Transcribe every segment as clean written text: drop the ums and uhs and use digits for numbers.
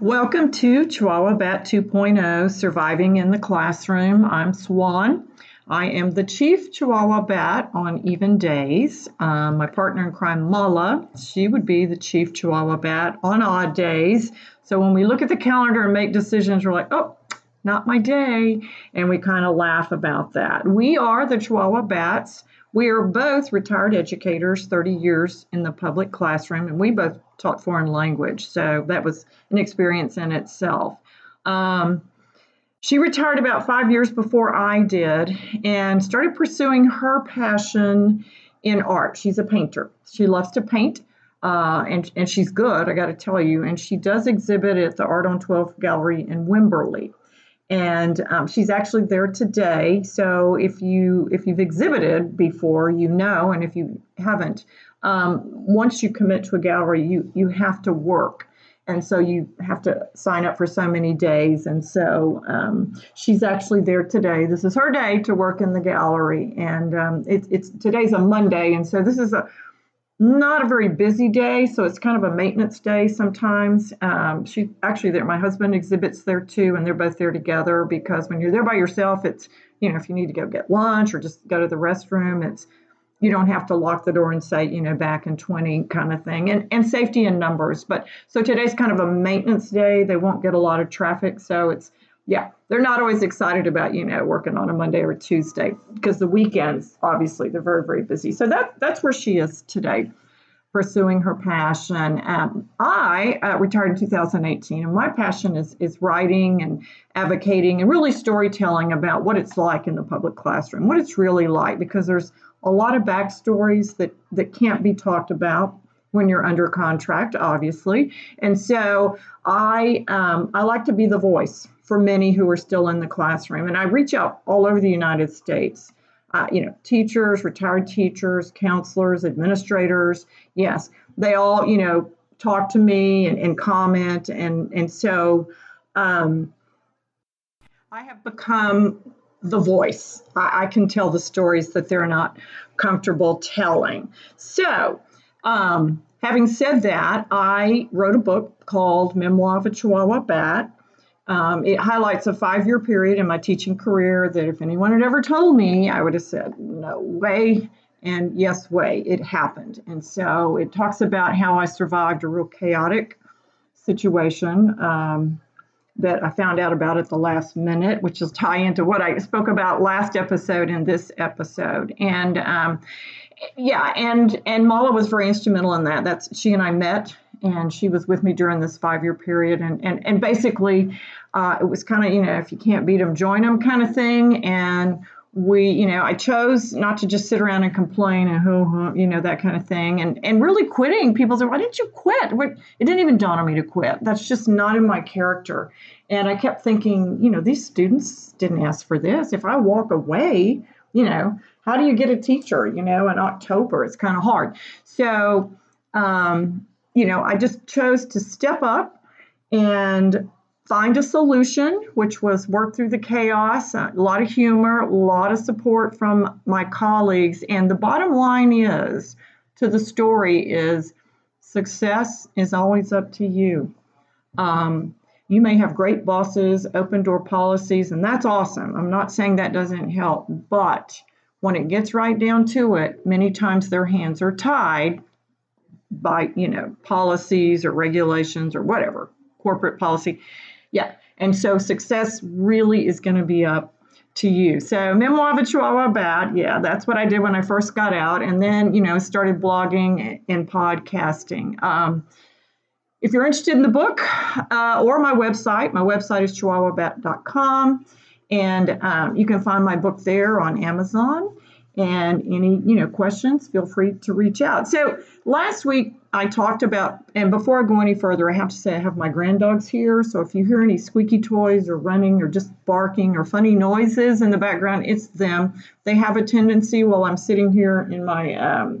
Welcome to Chihuahua Bat 2.0, Surviving in the Classroom. I'm Swan. I am the chief Chihuahua Bat on even days. My partner in crime, Mala, she would be the chief Chihuahua Bat on odd days. So when we look at the calendar and make decisions, we're like, oh, not my day. And we kind of laugh about that. We are the Chihuahua Bats. We are both retired educators, 30 years in the public classroom, and we both taught foreign language. So that was an experience in itself. She retired about 5 years before I did and started pursuing her passion in art. She's a painter. She loves to paint, and she's good, I got to tell you. And she does exhibit at the Art on 12th Gallery in Wimberley. And she's actually there today. So if you've exhibited before, you know, and if you haven't, once you commit to a gallery, you have to work. And so you have to sign up for so many days. And so she's actually there today. This is her day to work in the gallery. And today's a Monday. And so this is not a very busy day, so it's kind of a maintenance day sometimes. She actually there. My husband exhibits there too, and they're both there together because when you're there by yourself, it's, you know, if you need to go get lunch or just go to the restroom, it's, you don't have to lock the door and say, you know, back in 20 kind of thing, and safety in numbers. But so today's kind of a maintenance day. They won't get a lot of traffic, so it's, yeah, they're not always excited about, you know, working on a Monday or a Tuesday because the weekends, obviously, they're very, very busy. So that's where she is today, pursuing her passion. I retired in 2018, and my passion is writing and advocating and really storytelling about what it's like in the public classroom, what it's really like, because there's a lot of backstories that can't be talked about when you're under contract, obviously. And so I like to be the voice for many who are still in the classroom. And I reach out all over the United States, teachers, retired teachers, counselors, administrators. Yes, they all, you know, talk to me and comment. And so I have become the voice. I can tell the stories that they're not comfortable telling. So having said that, I wrote a book called Memoir of a Chihuahua Bat. It highlights a 5-year period in my teaching career that if anyone had ever told me, I would have said, no way, and yes way, it happened. And so it talks about how I survived a real chaotic situation that I found out about at the last minute, which is tie into what I spoke about last episode and this episode. And and Mala was very instrumental in that. That's, she and I met, and she was with me during this 5-year period. And basically, it was kind of, you know, if you can't beat them, join them kind of thing. And we, you know, I chose not to just sit around and complain and, you know, that kind of thing. And really quitting, people say, why didn't you quit? It didn't even dawn on me to quit. That's just not in my character. And I kept thinking, you know, these students didn't ask for this. If I walk away, you know, how do you get a teacher, you know, in October? It's kind of hard. So, you know, I just chose to step up and find a solution, which was work through the chaos, a lot of humor, a lot of support from my colleagues. And the bottom line is, to the story is, success is always up to you. You may have great bosses, open door policies, and that's awesome. I'm not saying that doesn't help, but when it gets right down to it, many times their hands are tied by, you know, policies or regulations or whatever, corporate policy. Yeah. And so success really is going to be up to you. So Memoir of a Chihuahua Bat, yeah, that's what I did when I first got out. And then, you know, started blogging and podcasting. If you're interested in the book or my website is ChihuahuaBat.com. And you can find my book there on Amazon. And any, you know, questions, feel free to reach out. So last week I talked about, and before I go any further, I have to say I have my granddogs here. So if you hear any squeaky toys or running or just barking or funny noises in the background, it's them. They have a tendency, while I'm sitting here in my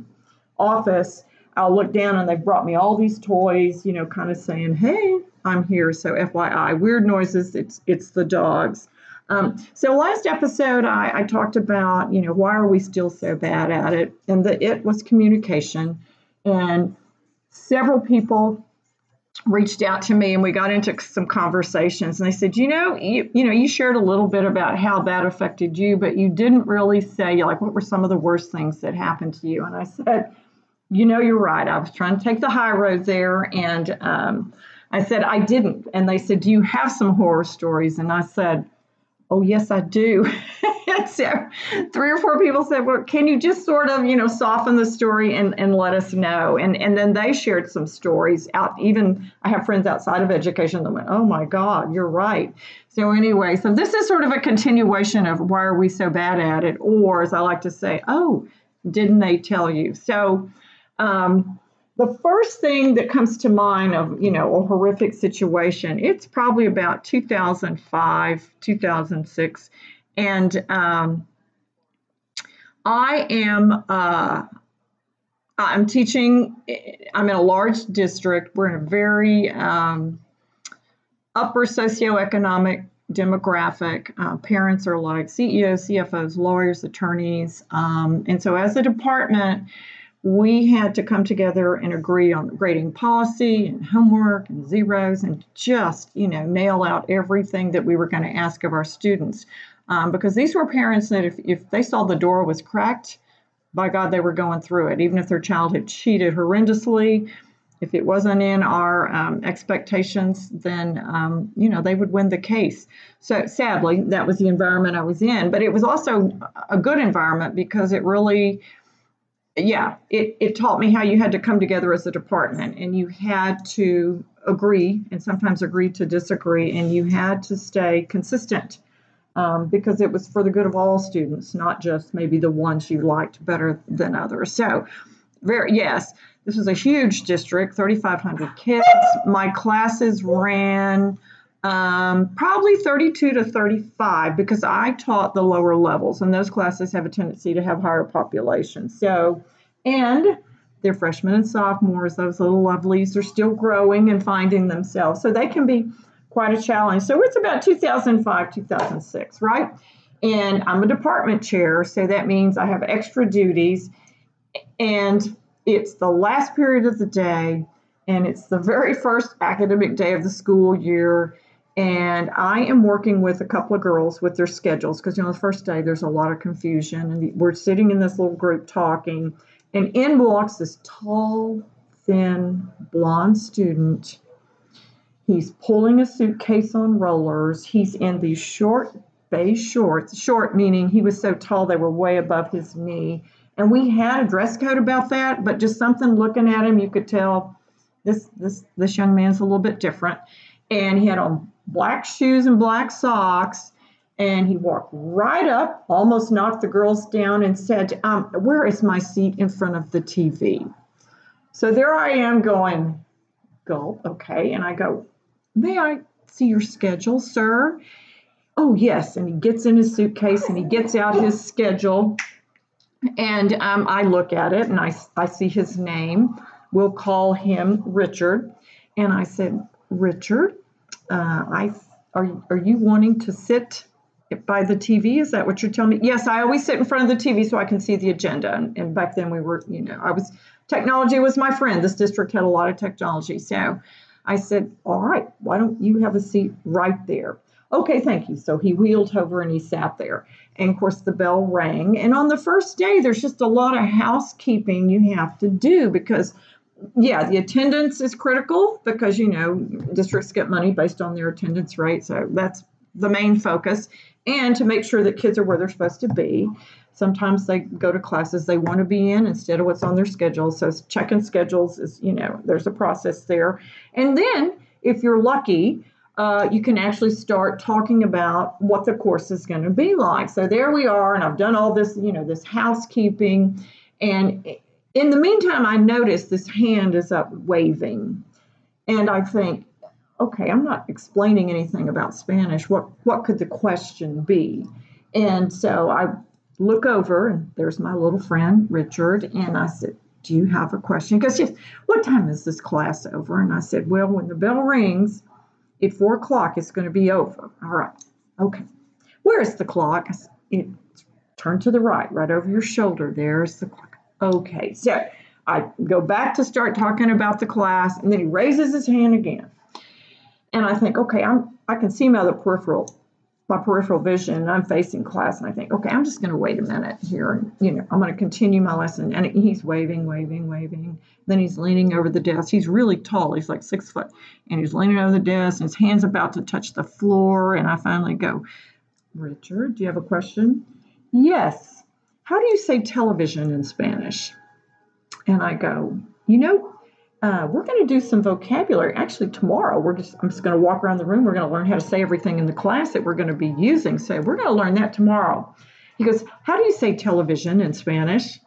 office, I'll look down and they've brought me all these toys, you know, kind of saying, hey, I'm here. So FYI, weird noises, it's the dogs. So last episode, I talked about, you know, why are we still so bad at it? And it was communication. And several people reached out to me and we got into some conversations, and they said, you shared a little bit about how that affected you, but you didn't really say, like, what were some of the worst things that happened to you? And I said, you're right. I was trying to take the high road there. And I said, I didn't. And they said, do you have some horror stories? And I said, oh, yes, I do. So 3 or 4 people said, well, can you just sort of, soften the story and let us know? And then they shared some stories out. Even I have friends outside of education that went, oh, my God, you're right. So anyway, so this is sort of a continuation of why are we so bad at it? Or, as I like to say, oh, didn't they tell you? So the first thing that comes to mind of, a horrific situation, it's probably about 2005, 2006. And I'm teaching, I'm in a large district. We're in a very upper socioeconomic demographic. Parents are like CEOs, CFOs, lawyers, attorneys. And so as a department, we had to come together and agree on grading policy and homework and zeros and just, nail out everything that we were going to ask of our students. Because these were parents that if they saw the door was cracked, by God, they were going through it. Even if their child had cheated horrendously, if it wasn't in our expectations, then, they would win the case. So sadly, that was the environment I was in. But it was also a good environment because it really, it taught me how you had to come together as a department and you had to agree and sometimes agree to disagree, and you had to stay consistent. Because it was for the good of all students, not just maybe the ones you liked better than others. So, this was a huge district, 3,500 kids. My classes ran probably 32 to 35 because I taught the lower levels, and those classes have a tendency to have higher populations. So, and they're freshmen and sophomores, those little lovelies are still growing and finding themselves. So they can be quite a challenge. So it's about 2005, 2006, right? And I'm a department chair, so that means I have extra duties. And it's the last period of the day, and it's the very first academic day of the school year. And I am working with a couple of girls with their schedules because, the first day there's a lot of confusion. And we're sitting in this little group talking, and in walks this tall, thin, blonde student. He's pulling a suitcase on rollers. He's in these short beige shorts. Short meaning he was so tall they were way above his knee. And we had a dress code about that, but just something looking at him, you could tell this young man's a little bit different. And he had on black shoes and black socks. And he walked right up, almost knocked the girls down, and said, "Where is my seat in front of the TV?" So there I am going, "Gulp, okay." And I go, "May I see your schedule, sir?" "Oh, yes." And he gets in his suitcase and he gets out his schedule. And I look at it and I see his name. We'll call him Richard. And I said, "Richard, are you wanting to sit by the TV? Is that what you're telling me?" "Yes, I always sit in front of the TV so I can see the agenda." And back then we were, technology was my friend. This district had a lot of technology. So I said, "All right, why don't you have a seat right there?" "Okay, thank you." So he wheeled over and he sat there. And of course the bell rang. And on the first day, there's just a lot of housekeeping you have to do because, the attendance is critical because, districts get money based on their attendance rate. So that's the main focus. And to make sure that kids are where they're supposed to be. Sometimes they go to classes they want to be in instead of what's on their schedule. So checking schedules is, there's a process there. And then if you're lucky, you can actually start talking about what the course is going to be like. So there we are. And I've done all this, this housekeeping. And in the meantime, I notice this hand is up waving. And I think, okay, I'm not explaining anything about Spanish. What could the question be? And so I look over, and there's my little friend, Richard, and I said, "Do you have a question?" Because what time is this class over? And I said, "Well, when the bell rings at 4:00, it's going to be over." "All right. Okay. Where is the clock?" I said, "Turn to the right, right over your shoulder. There's the clock." "Okay." So I go back to start talking about the class, and then he raises his hand again. And I think, okay, I can see my peripheral vision, and I'm facing class, and I think, okay, I'm just going to wait a minute here. And, I'm going to continue my lesson. And he's waving. Then he's leaning over the desk. He's really tall. He's like 6 foot. And he's leaning over the desk, and his hand's about to touch the floor. And I finally go, Richard, do you have a question? Yes. How do you say television in Spanish? And I go, we're going to do some vocabulary. Actually, tomorrow, I'm just going to walk around the room. We're going to learn how to say everything in the class that we're going to be using. So we're going to learn that tomorrow. He goes, how do you say television in Spanish?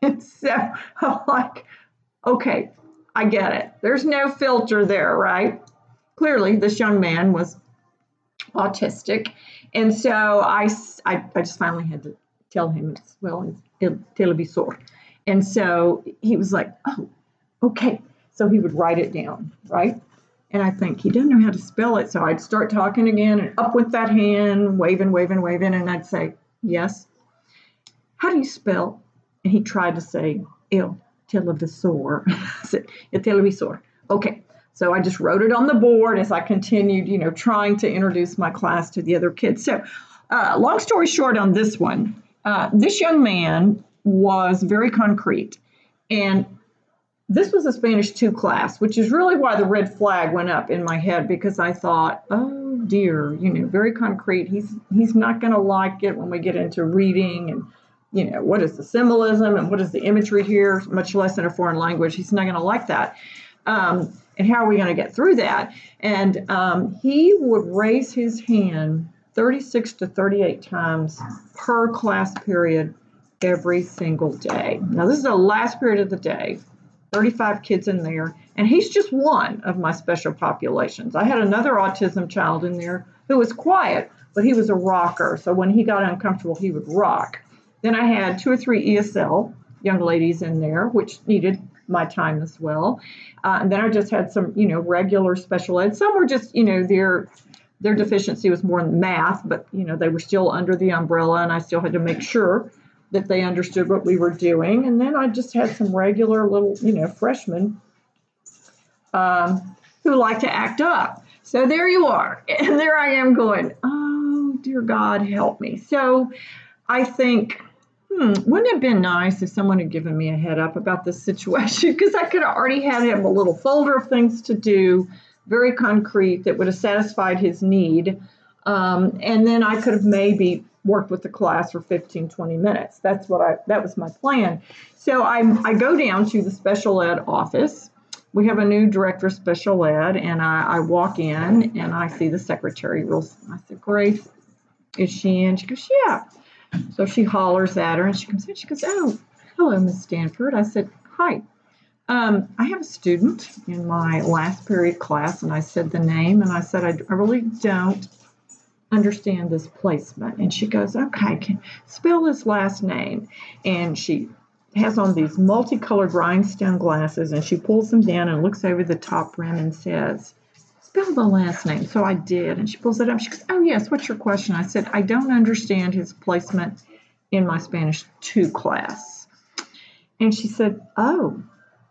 And so I'm like, okay, I get it. There's no filter there, right? Clearly, this young man was autistic. And so I just finally had to tell him, it's, well, el televisor. And so he was like, oh, okay. So he would write it down, right? And I think he didn't know how to spell it. So I'd start talking again, and up with that hand, waving. And I'd say, yes. How do you spell? And he tried to say, el televisor. I said, el televisor. Okay. So I just wrote it on the board as I continued, trying to introduce my class to the other kids. So long story short on this one, this young man was very concrete. And this was a Spanish 2 class, which is really why the red flag went up in my head, because I thought, oh, dear, very concrete. He's not going to like it when we get into reading and, what is the symbolism and what is the imagery here, much less in a foreign language. He's not going to like that. And how are we going to get through that? And he would raise his hand 36 to 38 times per class period every single day. Now, this is the last period of the day. 35 kids in there, and he's just one of my special populations. I had another autism child in there who was quiet, but he was a rocker, so when he got uncomfortable, he would rock. Then I had 2 or 3 ESL young ladies in there, which needed my time as well. And then I just had some, regular special ed. Some were just, their deficiency was more in math, but, they were still under the umbrella, and I still had to make sure that they understood what we were doing. And then I just had some regular little, freshmen who like to act up. So there you are. And there I am going, oh, dear God, help me. So I think, wouldn't it have been nice if someone had given me a head up about this situation? Because I could have already had him a little folder of things to do, very concrete, that would have satisfied his need. And then I could have maybe worked with the class for 15, 20 minutes. That was my plan. So I go down to the special ed office. We have a new director of special ed, and I walk in, and I see the secretary. I said, Grace, is she in? She goes, yeah. So she hollers at her, and she comes in. She goes, oh, hello, Miss Stanford. I said, hi. I have a student in my last period class, and I said the name, and I said, I really don't understand this placement. And she goes, okay, can spell his last name. And she has on these multicolored rhinestone glasses, and she pulls them down and looks over the top rim and says, spell the last name. So I did. And she pulls it up. She goes, oh, yes, what's your question? I said, I don't understand his placement in my Spanish 2 class. And she said, oh,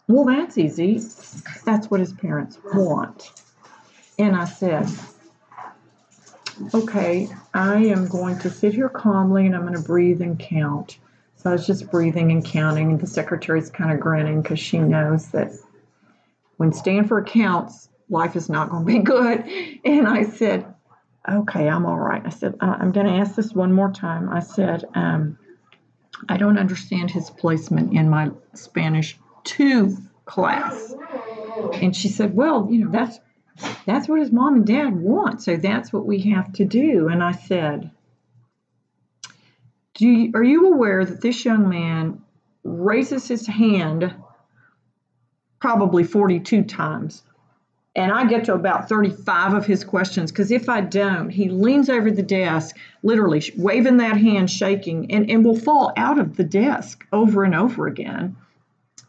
well, that's easy. That's what his parents want. And I said, okay, I am going to sit here calmly, and I'm going to breathe and count. So I was just breathing and counting, and the secretary's kind of grinning because she knows that when Stanford counts, life is not going to be good. And I said, okay, I'm all right. I said, I'm going to ask this one more time. I said, I don't understand his placement in my Spanish 2 class. And she said, well, that's what his mom and dad want, so that's what we have to do. And I said, are you aware that this young man raises his hand probably 42 times? And I get to about 35 of his questions, because if I don't, he leans over the desk, literally waving that hand, shaking, and will fall out of the desk over and over again.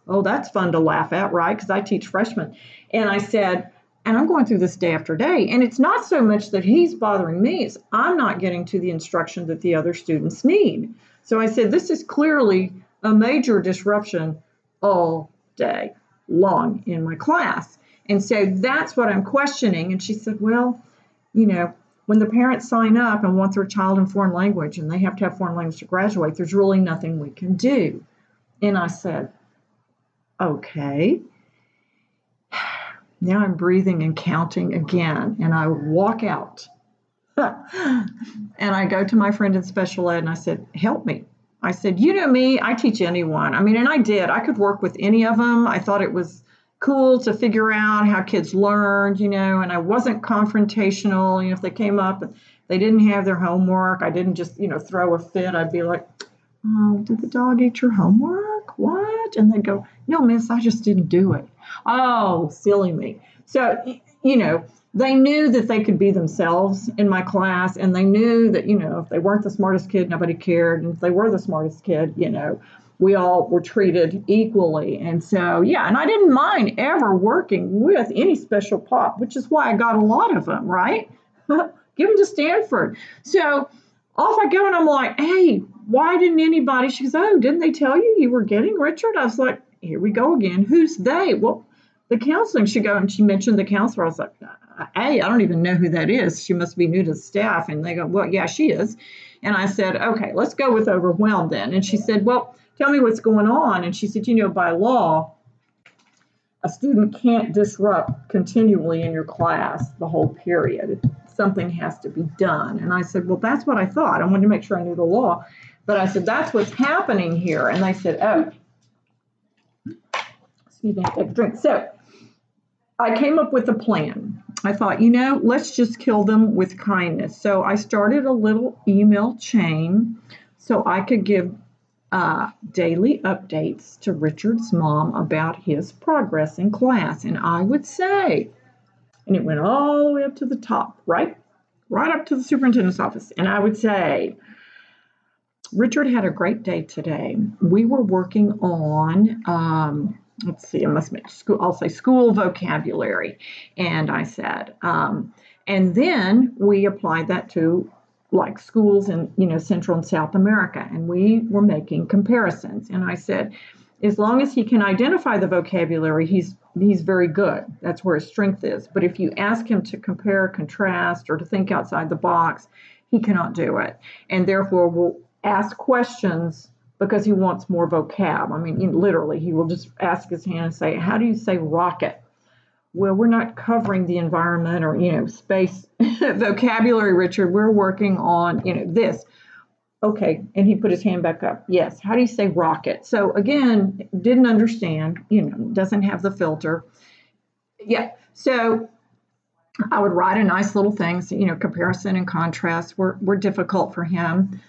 Oh, that's fun to laugh at, right? Because I teach freshmen. And I said, and I'm going through this day after day. And it's not so much that he's bothering me. It's I'm not getting to the instruction that the other students need. So I said, this is clearly a major disruption all day long in my class. And so that's what I'm questioning. And she said, well, you know, when the parents sign up and want their child in foreign language and they have to have foreign language to graduate, there's really nothing we can do. And I said, okay. Now I'm breathing and counting again. And I walk out. And I go to my friend in special ed and I said, help me. I said, you know me, I teach anyone. I mean, and I did. I could work with any of them. I thought it was cool to figure out how kids learned, you know, and I wasn't confrontational. You know, if they came up and they didn't have their homework, I didn't just, you know, throw a fit. I'd be like, oh, did the dog eat your homework? What? And they'd go, no, miss, I just didn't do it. Oh, silly me. So, you know, they knew that they could be themselves in my class, and they knew that, you know, if they weren't the smartest kid, nobody cared. And if they were the smartest kid, you know, we all were treated equally. And so, yeah, and I didn't mind ever working with any special pop, which is why I got a lot of them, right? Give them to Stanford. So off I go, and I'm like, hey, why didn't anybody? She goes, oh, didn't they tell you you were getting Richard? I was like, here we go again. Who's they? Well, the counseling. She go, and she mentioned the counselor. I was like, hey, I don't even know who that is. She must be new to the staff. And they go, well, yeah, she is. And I said, okay, let's go with overwhelmed then. And she said, well, tell me what's going on. And she said, you know, by law, a student can't disrupt continually in your class the whole period. Something has to be done. And I said, well, that's what I thought. I wanted to make sure I knew the law. But I said, that's what's happening here. And they said, oh, excuse me, I take a drink. So I came up with a plan. I thought, you know, let's just kill them with kindness. So I started a little email chain so I could give daily updates to Richard's mom about his progress in class. And I would say, and it went all the way up to the top, right? Right up to the superintendent's office. And I would say, Richard had a great day today. We were working on, let's see, I must make school, I'll say school vocabulary. And I said, and then we applied that to like schools in, you know, Central and South America. And we were making comparisons. And I said, as long as he can identify the vocabulary, he's very good. That's where his strength is. But if you ask him to compare, contrast, or to think outside the box, he cannot do it. And therefore, we'll ask questions because he wants more vocab. I mean, literally, he will just ask his hand and say, how do you say rocket? Well, we're not covering the environment or, you know, space vocabulary, Richard. We're working on, you know, this. Okay. And he put his hand back up. Yes. How do you say rocket? So again, didn't understand, you know, doesn't have the filter. Yeah. So I would write a nice little thing. So, you know, comparison and contrast were difficult for him.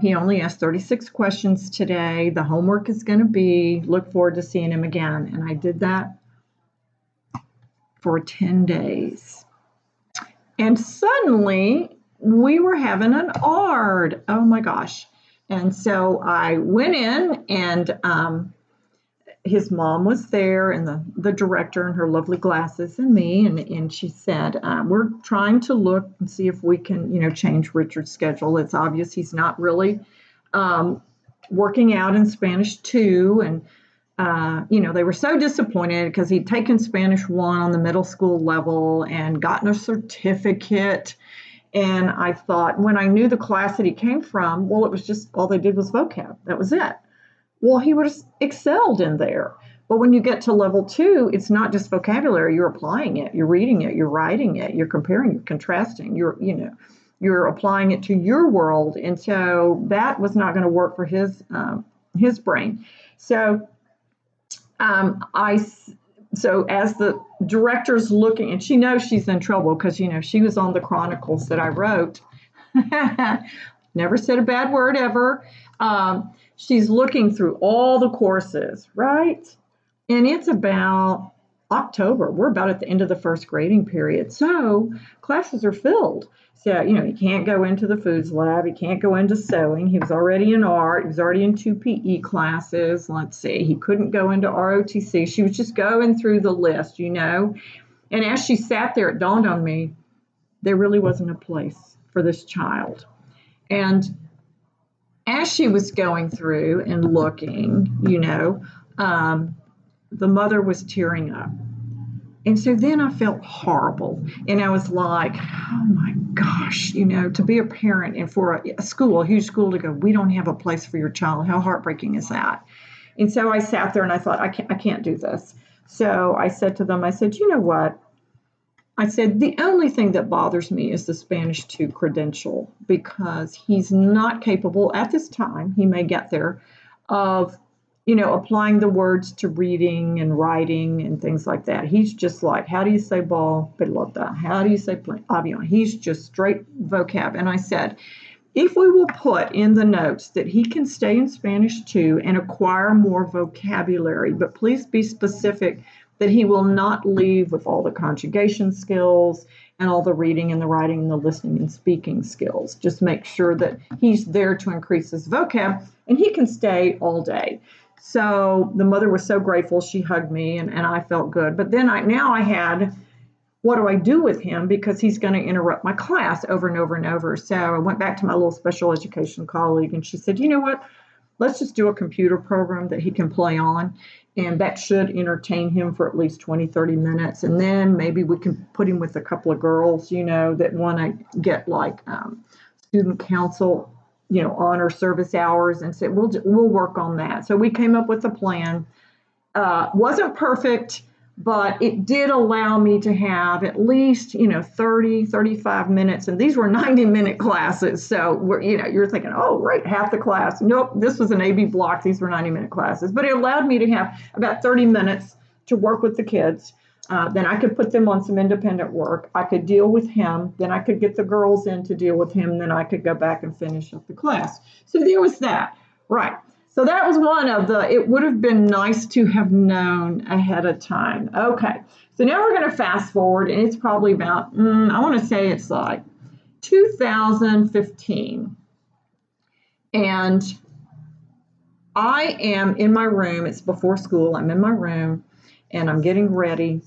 He only asked 36 questions today. The homework is going to be, look forward to seeing him again. And I did that for 10 days. And suddenly we were having an ARD. Oh my gosh. And so I went in and his mom was there and the director and her lovely glasses and me. And she said, we're trying to look and see if we can, you know, change Richard's schedule. It's obvious he's not really working out in Spanish 2. And you know, they were so disappointed because he'd taken Spanish 1 on the middle school level and gotten a certificate. And I thought, when I knew the class that he came from, well, it was just all they did was vocab. That was it. Well, he would have excelled in there. But when you get to level 2, it's not just vocabulary. You're applying it. You're reading it. You're writing it. You're comparing. You're contrasting. You're applying it to your world. And so that was not going to work for his brain. So. So as the director's looking, and she knows she's in trouble because, you know, she was on the chronicles that I wrote. Never said a bad word ever. She's looking through all the courses, right? And it's about October. We're about at the end of the first grading period. So classes are filled. So, you know, he can't go into the foods lab. He can't go into sewing. He was already in art. He was already in 2 PE classes. Let's see. He couldn't go into ROTC. She was just going through the list, you know. And as she sat there, it dawned on me, there really wasn't a place for this child. And as she was going through and looking, you know, the mother was tearing up. And so then I felt horrible, and I was like, oh, my gosh, you know, to be a parent and for a huge school to go, we don't have a place for your child. How heartbreaking is that? And so I sat there and I thought, I can't do this. So I said to them, I said, you know what? I said, the only thing that bothers me is the Spanish 2 credential, because he's not capable at this time, he may get there, of, you know, applying the words to reading and writing and things like that. He's just like, how do you say ball, pelota? How do you say avión? He's just straight vocab. And I said, if we will put in the notes that he can stay in Spanish 2 and acquire more vocabulary, but please be specific that he will not leave with all the conjugation skills and all the reading and the writing and the listening and speaking skills. Just make sure that he's there to increase his vocab, and he can stay all day. So the mother was so grateful. She hugged me, and I felt good. But then now I had, what do I do with him? Because he's going to interrupt my class over and over and over. So I went back to my little special education colleague, and she said, you know what? Let's just do a computer program that he can play on, and that should entertain him for at least 20, 30 minutes. And then maybe we can put him with a couple of girls, you know, that want to get like student council, you know, honor service hours, and said, we'll work on that. So we came up with a plan. Wasn't perfect, but it did allow me to have at least, you know, 30, 35 minutes. And these were 90-minute classes. So, you know, you're thinking, oh, right, half the class. Nope, this was an AB block. These were 90-minute classes. But it allowed me to have about 30 minutes to work with the kids. Then I could put them on some independent work. I could deal with him. Then I could get the girls in to deal with him. Then I could go back and finish up the class. So there was that. Right. So that was one of the, it would have been nice to have known ahead of time. Okay. So now we're going to fast forward, and it's probably about, I want to say it's like 2015. And I am in my room. It's before school. I'm in my room, and I'm getting ready,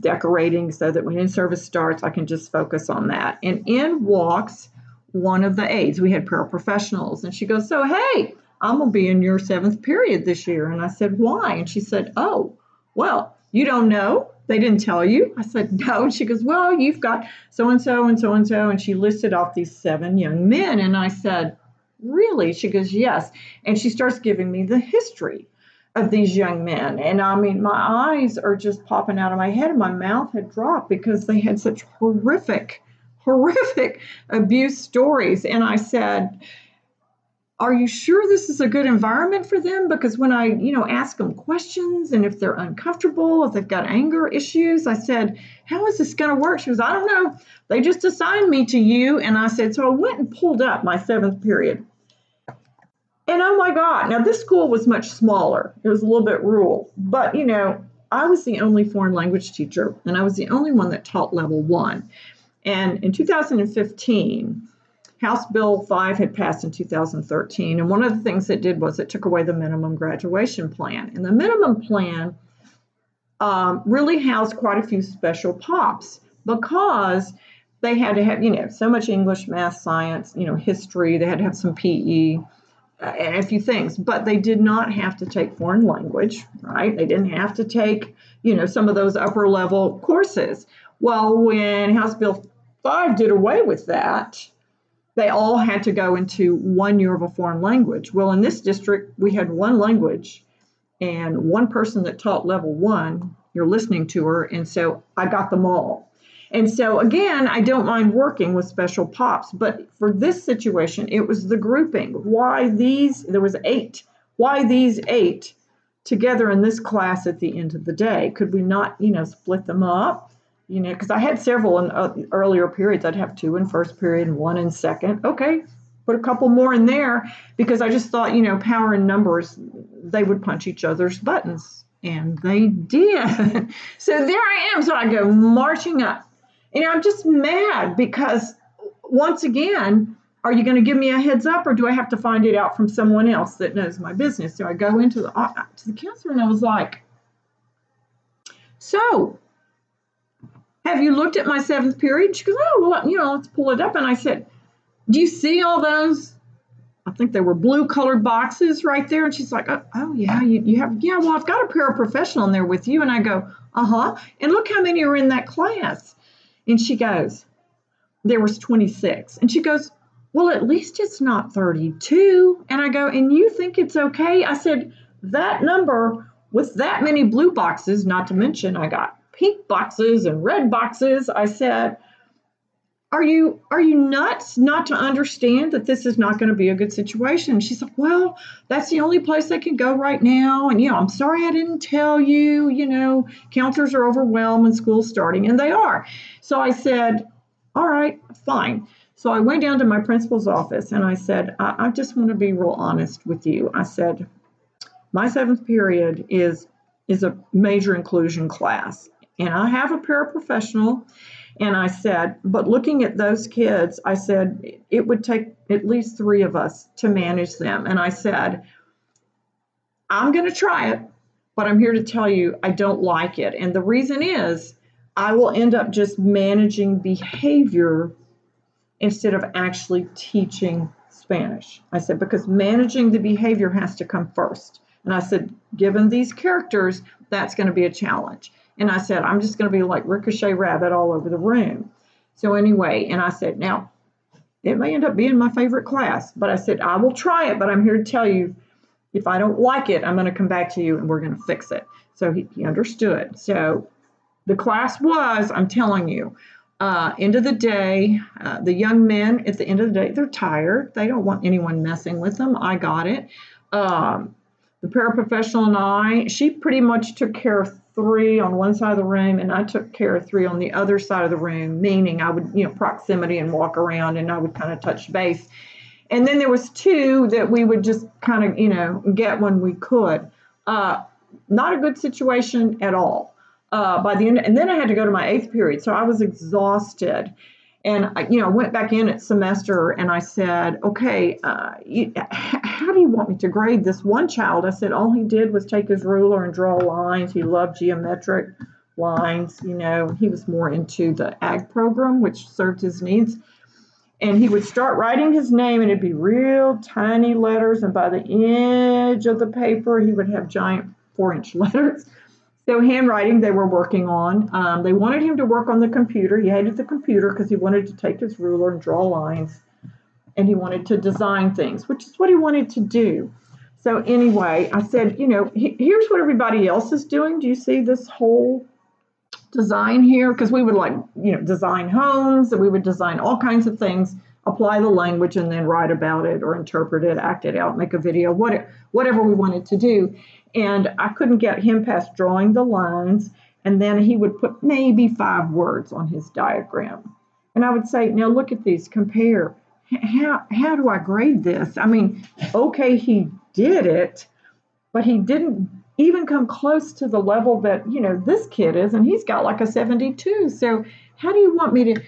decorating, so that when in-service starts, I can just focus on that. And in walks one of the aides. We had paraprofessionals. And she goes, so, hey, I'm going to be in your 7th period this year. And I said, why? And she said, oh, well, you don't know? They didn't tell you? I said, no. And she goes, well, you've got so-and-so and so-and-so. And she listed off these 7 young men. And I said, really? She goes, yes. And she starts giving me the history of these young men. And I mean, my eyes are just popping out of my head, and my mouth had dropped, because they had such horrific abuse stories. And I said, are you sure this is a good environment for them? Because when I, you know, ask them questions, and if they're uncomfortable, if they've got anger issues, I said, how is this going to work? She goes, I don't know. They just assigned me to you. And I said, so I went and pulled up my 7th period. And oh my God, now this school was much smaller. It was a little bit rural. But, you know, I was the only foreign language teacher, and I was the only one that taught level 1. And in 2015, House Bill 5 had passed in 2013. And one of the things it did was it took away the minimum graduation plan. And the minimum plan really housed quite a few special pops, because they had to have, you know, so much English, math, science, you know, history. They had to have some PE. And a few things, but they did not have to take foreign language, right? They didn't have to take, you know, some of those upper level courses. Well, when House Bill 5 did away with that, they all had to go into 1 year of a foreign language. Well, in this district, we had one language and one person that taught level 1. You're listening to her. And so I got them all. And so, again, I don't mind working with special pops, but for this situation, it was the grouping. Why these eight together in this class at the end of the day? Could we not, you know, split them up? You know, because I had several in earlier periods. I'd have 2 in 1st period and 1 in 2nd. Okay, put a couple more in there, because I just thought, you know, power in numbers, they would punch each other's buttons. And they did. So there I am. So I go marching up. And I'm just mad because, once again, are you going to give me a heads up, or do I have to find it out from someone else that knows my business? So I go into to the counselor, and I was like, so have you looked at my 7th period? She goes, oh, well, you know, let's pull it up. And I said, do you see all those? I think they were blue colored boxes right there. And she's like, oh yeah, you have, well, I've got a paraprofessional in there with you. And I go, uh-huh. And look how many are in that class. And she goes, there was 26. And she goes, well, at least it's not 32. And I go, and you think it's okay? I said, that number with that many blue boxes, not to mention I got pink boxes and red boxes. I said, are you nuts not to understand that this is not going to be a good situation? She's like, well, that's the only place they can go right now. And, I'm sorry I didn't tell you, counselors are overwhelmed and school's starting, and they are. So I said, all right, fine. So I went down to my principal's office and I said, I just want to be real honest with you. I said, my seventh period is a major inclusion class, and I have a paraprofessional. And I said, but looking at those kids, I said, it would take at least three of us to manage them. And I said, I'm going to try it, but I'm here to tell you I don't like it. And the reason is I will end up just managing behavior instead of actually teaching Spanish. I said, because managing the behavior has to come first. And I said, given these characters, that's going to be a challenge. And I said, I'm just going to be like Ricochet Rabbit all over the room. So anyway, and I said, now, it may end up being my favorite class, but I said, I will try it, but I'm here to tell you, if I don't like it, I'm going to come back to you and we're going to fix it. So he understood. So the class was, I'm telling you, end of the day, the young men at the end of the day, they're tired. They don't want anyone messing with them. I got it. The paraprofessional and I, she pretty much took care of three on one side of the room, and I took care of three on the other side of the room, meaning I would, proximity and walk around, and I would kind of touch base. And then there was two that we would just kind of, get when we could. Not a good situation at all. By the end, and then I had to go to my eighth period, so I was exhausted. And I, went back in at semester, and I said, okay, how do you want me to grade this one child? I said, all he did was take his ruler and draw lines. He loved geometric lines. He was more into the ag program, which served his needs. And he would start writing his name, and it'd be real tiny letters. And by the edge of the paper, he would have giant 4-inch letters. So handwriting they were working on. They wanted him to work on the computer. He hated the computer because he wanted to take his ruler and draw lines. And he wanted to design things, which is what he wanted to do. So anyway, I said, here's what everybody else is doing. Do you see this whole design here? Because we would design homes, and we would design all kinds of things, apply the language, and then write about it or interpret it, act it out, make a video, whatever we wanted to do. And I couldn't get him past drawing the lines, and then he would put maybe 5 words on his diagram. And I would say, now look at these, compare. How do I grade this? I mean, okay, he did it, but he didn't even come close to the level that, this kid is, and he's got like a 72. So how do you want me to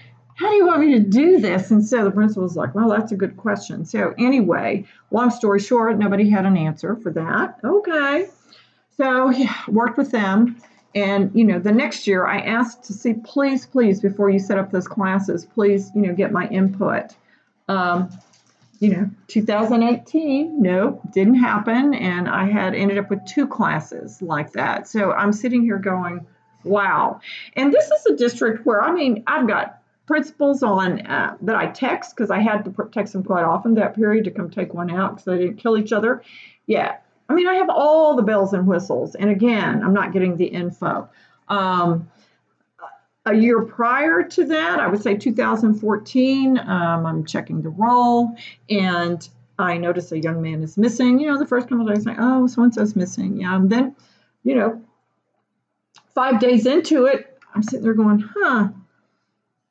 do this? And so the principal was like, well, that's a good question. So anyway, long story short, nobody had an answer for that. Okay. So worked with them. And, the next year I asked to see, please, before you set up those classes, please, get my input. 2018, nope, didn't happen. And I had ended up with 2 classes like that. So I'm sitting here going, wow. And this is a district where, I've got principals on that I text, because I had to text them quite often that period to come take one out because they didn't kill each other. Yeah, I have all the bells and whistles, and again, I'm not getting the info. A year prior to that, I would say 2014, I'm checking the roll, and I notice a young man is missing. The first couple of days, like, oh, so-and-so's missing. Yeah, and then, 5 days into it, I'm sitting there going, huh,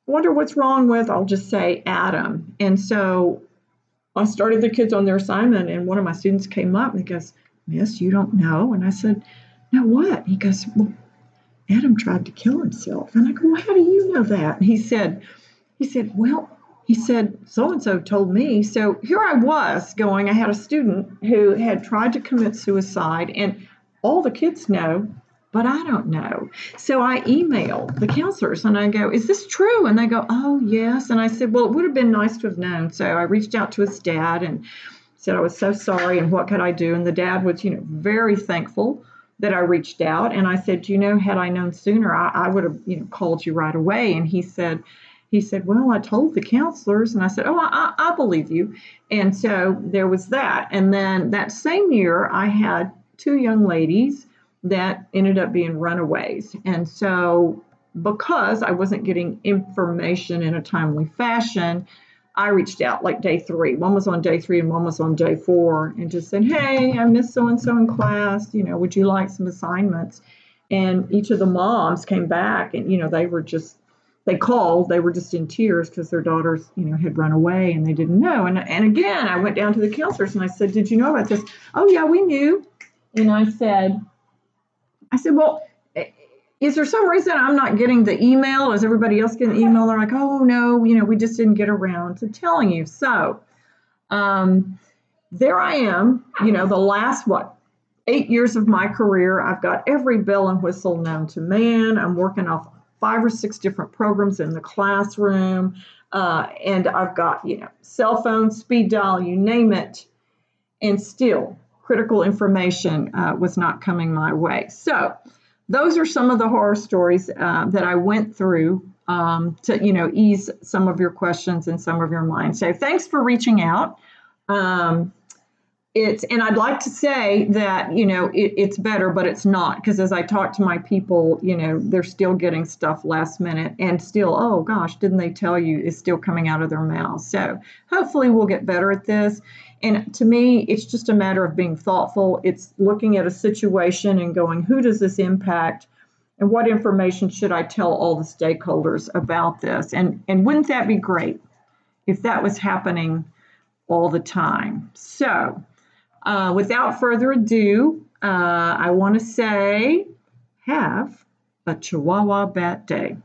wonder what's wrong with, I'll just say, Adam. And so I started the kids on their assignment, and one of my students came up and he goes, Miss, you don't know? And I said, no, what? He goes, well, Adam tried to kill himself. And I go, well, how do you know that? And he said, so-and-so told me. So here I was going, I had a student who had tried to commit suicide, and all the kids know, but I don't know. So I emailed the counselors and I go, is this true? And they go, oh, yes. And I said, well, it would have been nice to have known. So I reached out to his dad and said I was so sorry and what could I do? And the dad was, very thankful that I reached out. And I said, had I known sooner, I would have, called you right away. And he said, well, I told the counselors. And I said, oh, I believe you. And so there was that. And then that same year, I had 2 young ladies that ended up being runaways. And so because I wasn't getting information in a timely fashion, I reached out like day 3. One was on day 3 and one was on day 4 and just said, hey, I missed so-and-so in class. Would you like some assignments? And each of the moms came back and, they called. They were just in tears because their daughters, had run away and they didn't know. And again, I went down to the counselors and I said, did you know about this? Oh, yeah, we knew. And I said, well, is there some reason I'm not getting the email? Is everybody else getting the email? They're like, oh, no, we just didn't get around to telling you. So there I am, the last, 8 years of my career. I've got every bell and whistle known to man. I'm working off 5 or 6 different programs in the classroom. And I've got, cell phone, speed dial, you name it. And still, critical information was not coming my way. So those are some of the horror stories that I went through to, ease some of your questions and some of your minds. So thanks for reaching out. And I'd like to say that, it's better, but it's not. Because as I talk to my people, they're still getting stuff last minute and still, oh gosh, didn't they tell you, is still coming out of their mouths. So hopefully we'll get better at this. And to me, it's just a matter of being thoughtful. It's looking at a situation and going, who does this impact? And what information should I tell all the stakeholders about this? And wouldn't that be great if that was happening all the time? So without further ado, I want to say, have a Chihuahua Bat Day.